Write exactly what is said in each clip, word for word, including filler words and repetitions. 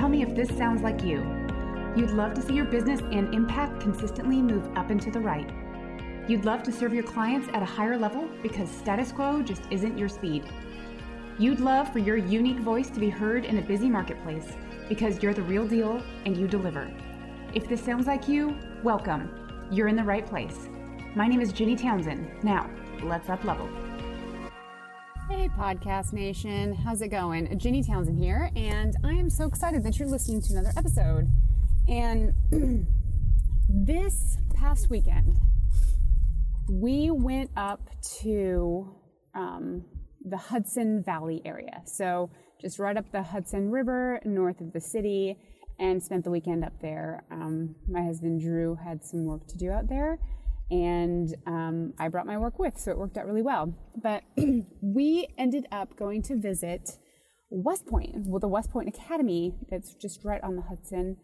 tell me if this sounds like you. You'd love to see your business and impact consistently move up and to the right. You'd love to serve your clients at a higher level because status quo just isn't your speed. You'd love for your unique voice to be heard in a busy marketplace because you're the real deal and you deliver. If this sounds like you, welcome. You're in the right place. My name is Ginny Townsend. Now, let's up-level. Hey, Podcast Nation. How's it going? Ginny Townsend here, and I am so excited that you're listening to another episode. And this past weekend, we went up to um, the Hudson Valley area. So just right up the Hudson River, north of the city, and spent the weekend up there. Um, my husband, Drew, had some work to do out there, and um, I brought my work with, so it worked out really well. But we ended up going to visit West Point, well, the West Point Academy that's just right on the Hudson.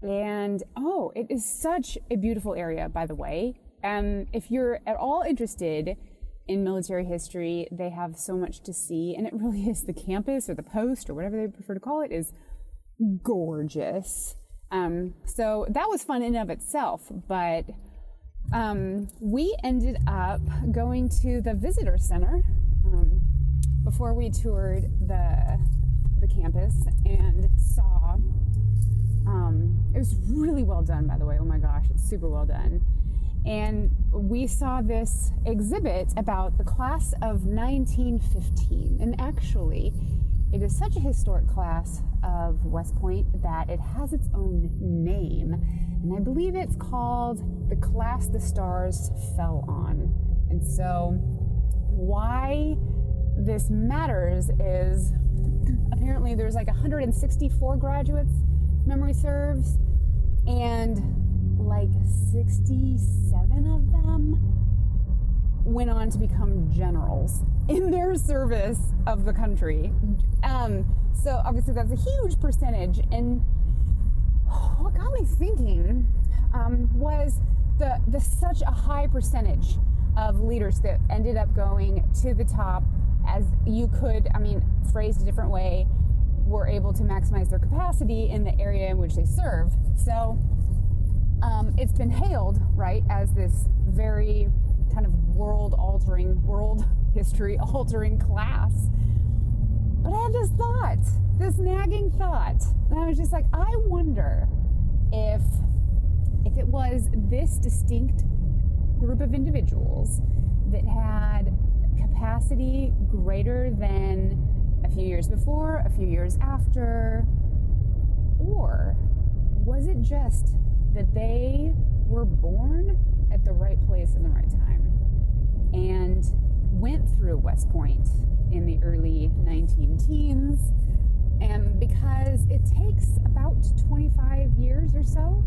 And, oh, it is such a beautiful area, by the way. Um, if you're at all interested in military history, they have so much to see, and it really is. The campus, or the post, or whatever they prefer to call it, is gorgeous. Um, so that was fun in and of itself, but um, we ended up going to the visitor center um, before we toured the the campus and saw. Um, it was really well done, by the way. Oh my gosh, it's super well done. And we saw this exhibit about the class of nineteen fifteen. And actually, it is such a historic class of West Point that it has its own name. And I believe it's called The Class the Stars Fell On. And so why this matters is apparently there's like one hundred sixty-four graduates, memory serves, and like sixty-seven of them went on to become generals in their service of the country. Um, so obviously that's a huge percentage. And what got me thinking um, was the, the such a high percentage of leaders that ended up going to the top, as you could, I mean, phrased a different way, were able to maximize their capacity in the area in which they serve. So um, it's been hailed, right, as this very kind of world-altering, world history-altering class. But I had this thought, this nagging thought, and I was just like, I wonder if if it was this distinct group of individuals that had capacity greater than a few years before, a few years after, or was it just that they were born at the right place in the right time and went through West Point in the early nineteen teens? And because it takes about twenty-five years or so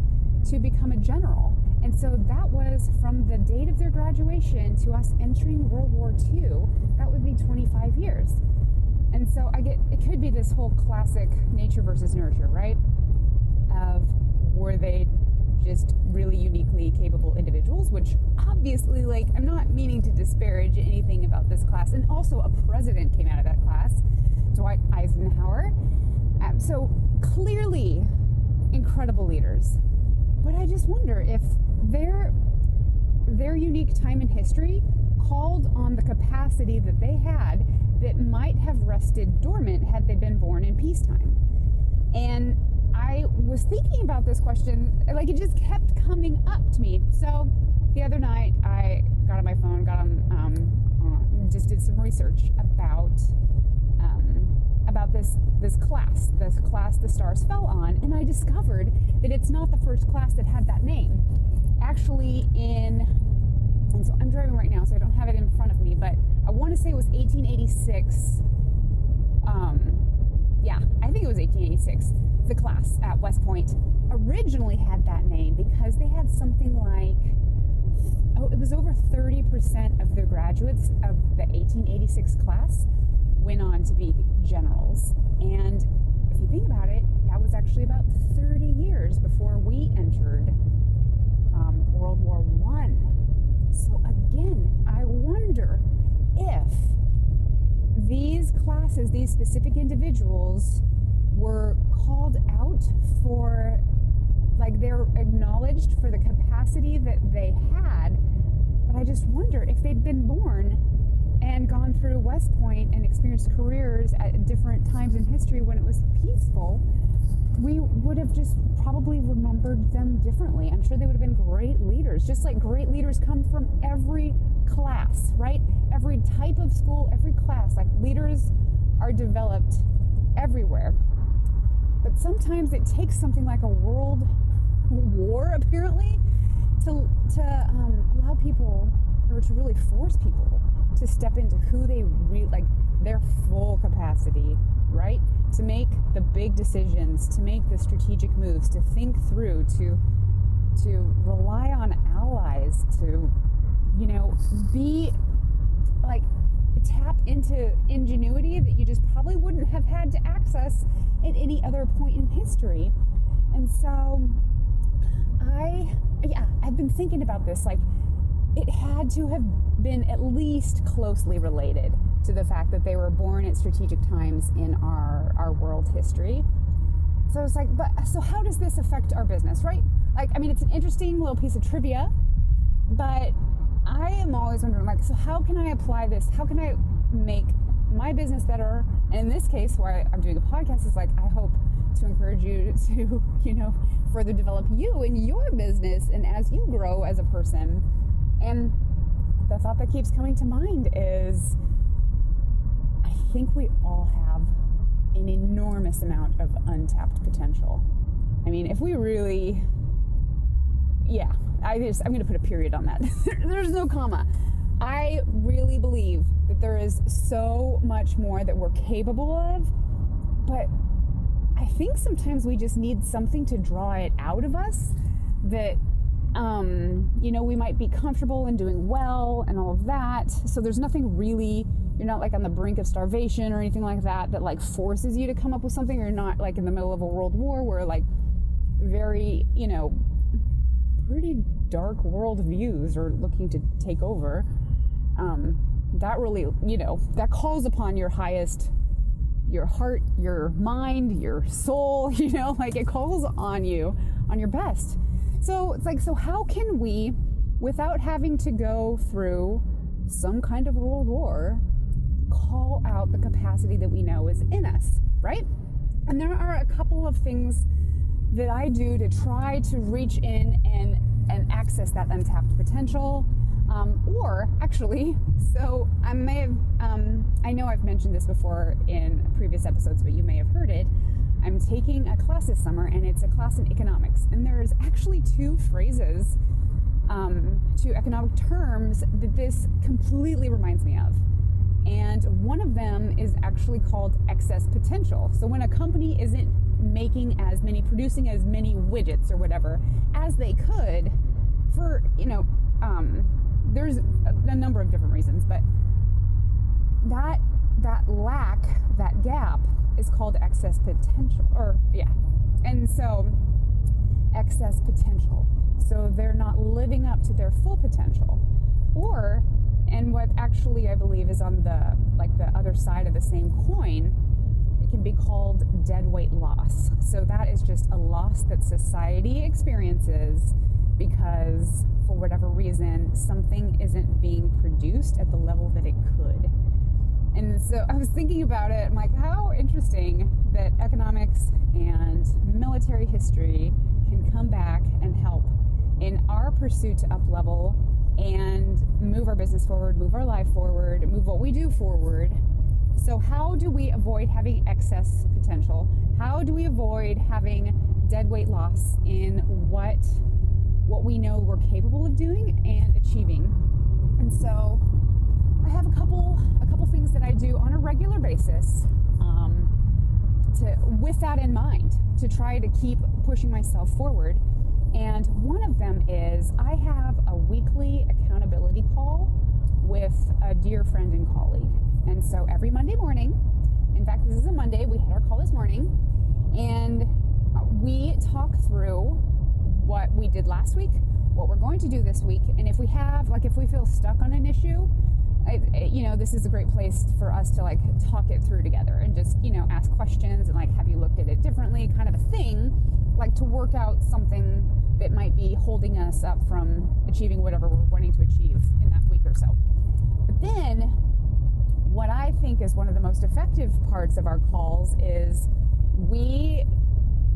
to become a general. And so that was from the date of their graduation to us entering World War Two, that would be twenty-five years. And so I get, it could be this whole classic nature versus nurture, right? Of were they just really uniquely capable individuals, which obviously, like, I'm not meaning to disparage anything about this class. And also a president came out of that class, Dwight Eisenhower. Um, so clearly incredible leaders. But I just wonder if their their unique time in history called on the capacity that they had that might have rested dormant had they been born in peacetime. And I was thinking about this question, like it just kept coming up to me. So the other night I got on my phone, got on, um, uh, just did some research about um, about this this class, this class the stars fell on, and I discovered that it's not the first class that had that name. Actually in, and so I'm driving right now, so I don't have it in front of me, but I want to say it was eighteen eighty-six. Um, yeah, I think it was eighteen eighty-six. The class at West Point originally had that name because they had something like, oh, it was over thirty percent of their graduates of the eighteen eighty-six class went on to be generals. And if you think about it, that was actually about thirty years before we entered um, World War One. So again, I wonder if these classes, these specific individuals were called out for, like, they're acknowledged for the capacity that they had. But I just wonder if they'd been born and gone through West Point and experienced careers at different times in history when it was peaceful, we would have just probably remembered them differently. I'm sure they would have been great leaders, just like great leaders come from every class, right? Every type of school, every class. Like, leaders are developed everywhere. But sometimes it takes something like a world war, apparently, to, to um, allow people, or to really force people to step into who they re- like their full capacity, right? To make the big decisions, to make the strategic moves, to think through, to to rely on allies, to, you know, be like, tap into ingenuity that you just probably wouldn't have had to access at any other point in history. And so I, yeah, I've been thinking about this, like, it had to have been at least closely related to the fact that they were born at strategic times in our, our world history. So it's like, but so how does this affect our business, right? Like, I mean, it's an interesting little piece of trivia, but I am always wondering, like, so how can I apply this? How can I make my business better? And in this case, why I'm doing a podcast is, like, I hope to encourage you to, you know, further develop you in your business and as you grow as a person. And the thought that keeps coming to mind is, I think we all have an enormous amount of untapped potential. I mean, if we really, yeah, I just, I'm going to put a period on that. There's no comma. I really believe that there is so much more that we're capable of, but I think sometimes we just need something to draw it out of us that, um, you know, we might be comfortable in doing well and all of that. So there's nothing really, you're not like on the brink of starvation or anything like that, that like forces you to come up with something. You're not like in the middle of a world war where like very, you know, pretty dark world views are looking to take over. Um, that really, you know, that calls upon your highest, your heart, your mind, your soul, you know, like it calls on you, on your best. So it's like, so how can we, without having to go through some kind of world war, call out the capacity that we know is in us, right? And there are a couple of things that I do to try to reach in and, and access that untapped potential. Um, or actually, so I may have, um, I know I've mentioned this before in previous episodes, but you may have heard it. I'm taking a class this summer, and it's a class in economics. And there's actually two phrases, um, two economic terms that this completely reminds me of. And one of them is actually called excess potential. So when a company isn't making as many, producing as many widgets or whatever as they could for, you know, um, there's a, a number of different reasons, but that, that lack, that gap is called excess potential, or yeah. And so excess potential. So they're not living up to their full potential. Or, and what actually I believe is on the, like the other side of the same coin, it can be called dead weight loss. So that is just a loss that society experiences because for whatever reason, something isn't being produced at the level that it could. And so I was thinking about it, I'm like, how interesting that economics and military history can come back and help in our pursuit to up-level and move our business forward, move our life forward, move what we do forward. So how do we avoid having excess potential? How do we avoid having dead weight loss in what what we know we're capable of doing and achieving? And so I have a couple a couple things that I do on a regular basis um, to, with that in mind, to try to keep pushing myself forward. And one of them is I have a weekly accountability call with a dear friend and colleague. And so every Monday morning, in fact, this is a Monday, we had our call this morning, and we talk through what we did last week, what we're going to do this week, and if we have, like if we feel stuck on an issue, I, you know, this is a great place for us to, like, talk it through together and just, you know, ask questions and, like, have you looked at it differently kind of a thing, like, to work out something that might be holding us up from achieving whatever we're wanting to achieve in that week or so. But then what I think is one of the most effective parts of our calls is we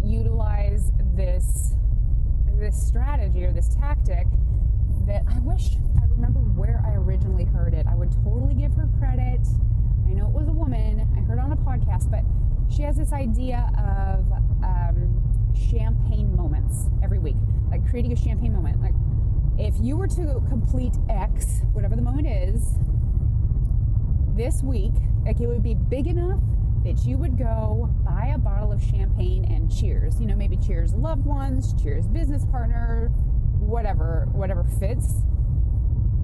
utilize this this strategy or this tactic that I wish I remember where I originally heard it. I would totally give her credit. I know it was a woman. I heard it on a podcast, but she has this idea of um, champagne moments every week, like creating a champagne moment. Like, if you were to complete X, whatever the moment is, this week, like, it would be big enough that you would go buy a bottle of champagne and cheers. You know, maybe cheers loved ones, cheers business partner, whatever, whatever fits.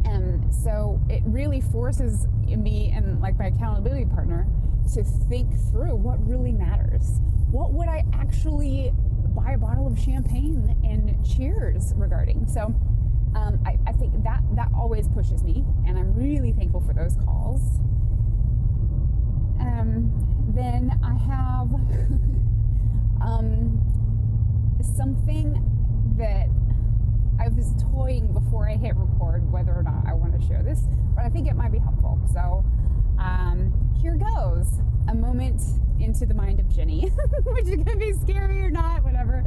And so it really forces me and, like, my accountability partner to think through what really matters. What would I actually buy a bottle of champagne and cheers regarding? So um, I, I think that that always pushes me, and I'm really thankful for those calls. Um, then I have um, something that I was toying before I hit record whether or not I want to share this, but I think it might be helpful. So um, here goes a moment into the mind of Ginny, which is going to be scary or not, whatever,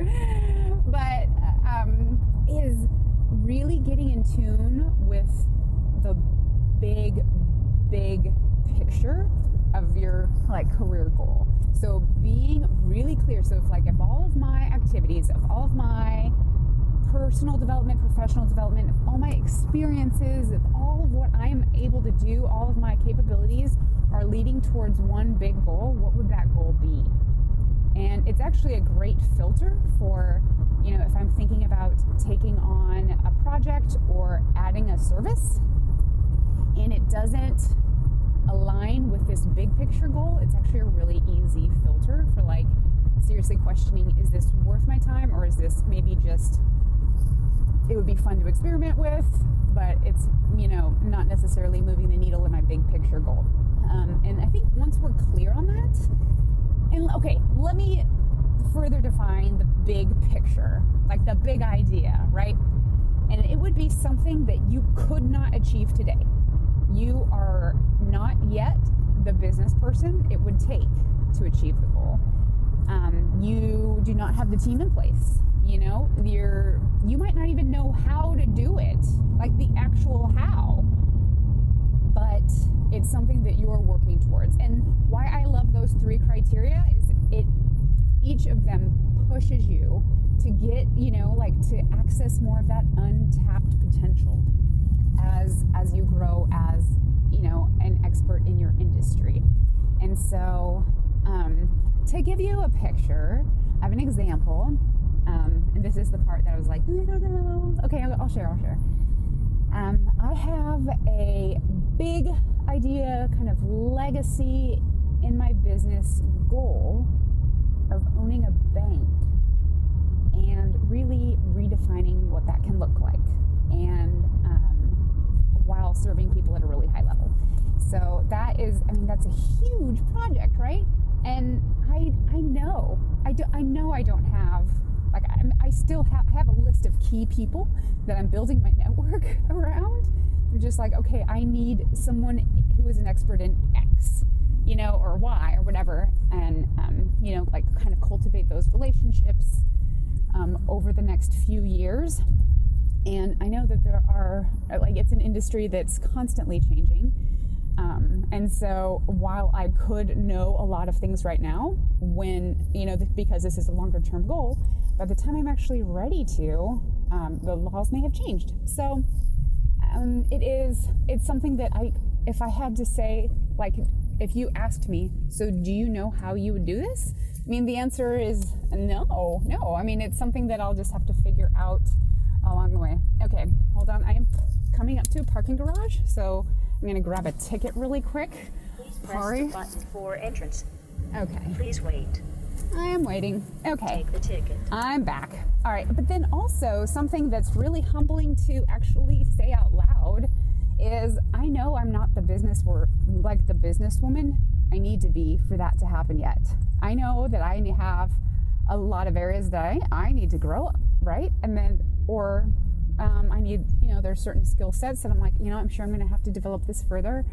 but um, is really getting in tune with the big, big picture of your, like, career goal. So being really clear. So if, like, if all of my activities, if all of my personal development, professional development, if all my experiences, if all of what I'm able to do, all of my capabilities are leading towards one big goal, what would that goal be? And it's actually a great filter for, you know, if I'm thinking about taking on a project or adding a service and it doesn't align with this big picture goal, it's actually a really easy filter for, like, seriously questioning, is this worth my time, or is this maybe just, it would be fun to experiment with, but it's, you know, not necessarily moving the needle in my big picture goal. Um, and I think once we're clear on that, and okay, let me further define the big picture, like the big idea, right? And it would be something that you could not achieve today. You are not yet the business person it would take to achieve the goal. Um, you do not have the team in place. You know, you're, you might not even know how to do it, like the actual how, but it's something that you're working towards. And why I love those three criteria is it, each of them pushes you to get, you know, like, to access more of that untapped potential as, as you grow as, you know, an expert in your industry. And so, um, to give you a picture of an example, um, and this is the part that I was like, I don't know. Okay, I'll, I'll share, I'll share. Um, I have a big idea, kind of legacy in my business goal of owning a bank and really redefining what that can look like, and um, while serving people at a really high level. So that is, I mean, that's a huge project, right? And I, I know, I do, I know I don't have, like, I, I still have, I have a list of key people that I'm building my network around. I'm just like, okay, I need someone who is an expert in X, you know, or Y or whatever. And, um, you know, like, kind of cultivate those relationships um, over the next few years. And I know that there are, like, it's an industry that's constantly changing. Um, and so while I could know a lot of things right now, when, you know, because this is a longer term goal, by the time I'm actually ready to, um, the laws may have changed. So, um, it is, it's something that I, if I had to say, like, if you asked me, so do you know how you would do this? I mean, the answer is no, no. I mean, it's something that I'll just have to figure out along the way. Okay, hold on. I am coming up to a parking garage, so I'm going to grab a ticket really quick. Please press Sorry. the button for entrance. Okay. Please wait. I am waiting. Okay. Take the ticket. I'm back. All right. But then also something that's really humbling to actually say out loud is I know I'm not the business wor- like the businesswoman I need to be for that to happen yet. I know that I have a lot of areas that I, I need to grow up, right? And then, or um, I need, you know, there's certain skill sets that I'm like, you know, I'm sure I'm going to have to develop this further,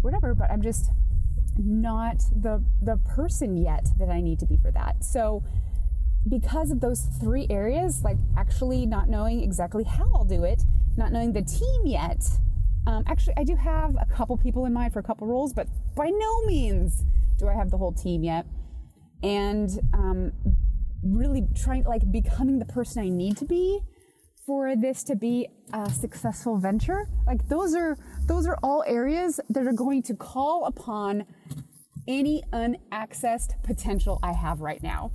whatever, but I'm just not the the person yet that I need to be for that. So because of those three areas, like actually not knowing exactly how I'll do it, not knowing the team yet, um, actually I do have a couple people in mind for a couple roles, but by no means do I have the whole team yet. And um, really trying, like becoming the person I need to be for this to be a successful venture. Like those are, those are all areas that are going to call upon any unaccessed potential I have right now.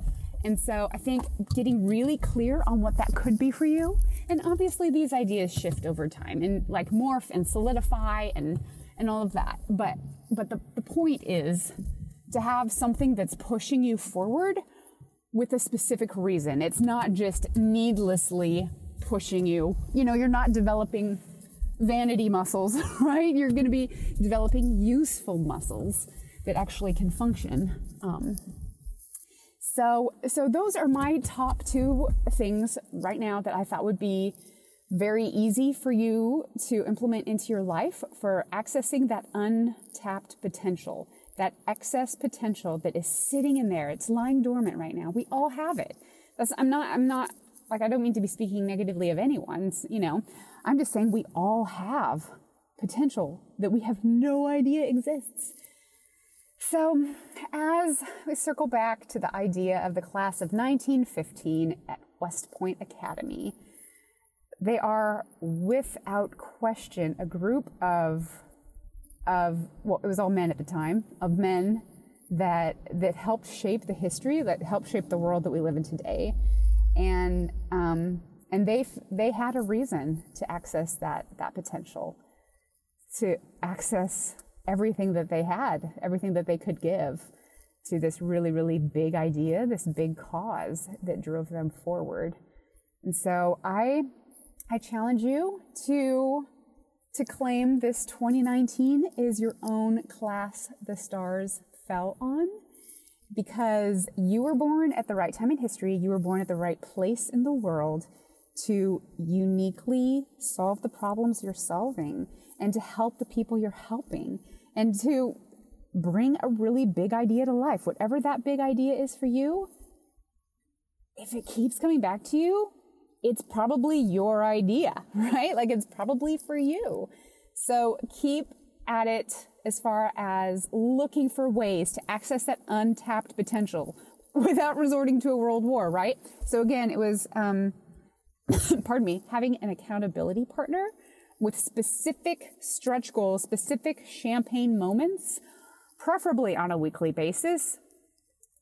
And so I think getting really clear on what that could be for you. And obviously these ideas shift over time and like morph and solidify and, and all of that. But, but the, the point is to have something that's pushing you forward with a specific reason. It's not just needlessly pushing you. You know, you're not developing vanity muscles, right? You're going to be developing useful muscles that actually can function. Um, So, so those are my top two things right now that I thought would be very easy for you to implement into your life for accessing that untapped potential, that excess potential that is sitting in there. It's lying dormant right now. We all have it. That's, I'm not, I'm not like, I don't mean to be speaking negatively of anyone's, you know, I'm just saying we all have potential that we have no idea exists. So as we circle back to the idea of the class of nineteen fifteen at West Point Academy, they are without question a group of, of well, it was all men at the time, of men that that helped shape the history, that helped shape the world that we live in today. And um, and they they had a reason to access that that potential, to access everything that they had, everything that they could give to this really, really big idea, this big cause that drove them forward. And so I I challenge you to, to claim this twenty nineteen is your own class the stars fell on, because you were born at the right time in history, you were born at the right place in the world to uniquely solve the problems you're solving and to help the people you're helping and to bring a really big idea to life. Whatever that big idea is for you, if it keeps coming back to you, it's probably your idea, right? Like it's probably for you. So keep at it as far as looking for ways to access that untapped potential without resorting to a world war, right? So again, it was, um, pardon me, having an accountability partner with specific stretch goals, specific champagne moments, preferably on a weekly basis.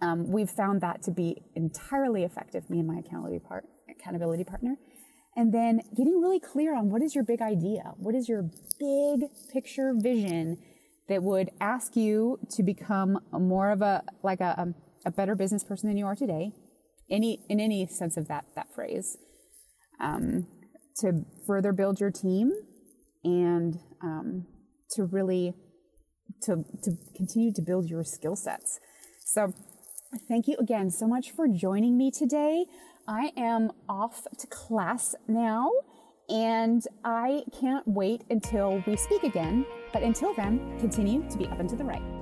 Um, we've found that to be entirely effective, me and my accountability, part, accountability partner. And then getting really clear on what is your big idea? What is your big picture vision that would ask you to become more of a, like a, a better business person than you are today? Any, in any sense of that, that phrase. Um, to further build your team and um, to really, to to continue to build your skill sets. So thank you again so much for joining me today. I am off to class now, and I can't wait until we speak again. But until then, continue to be up and to the right.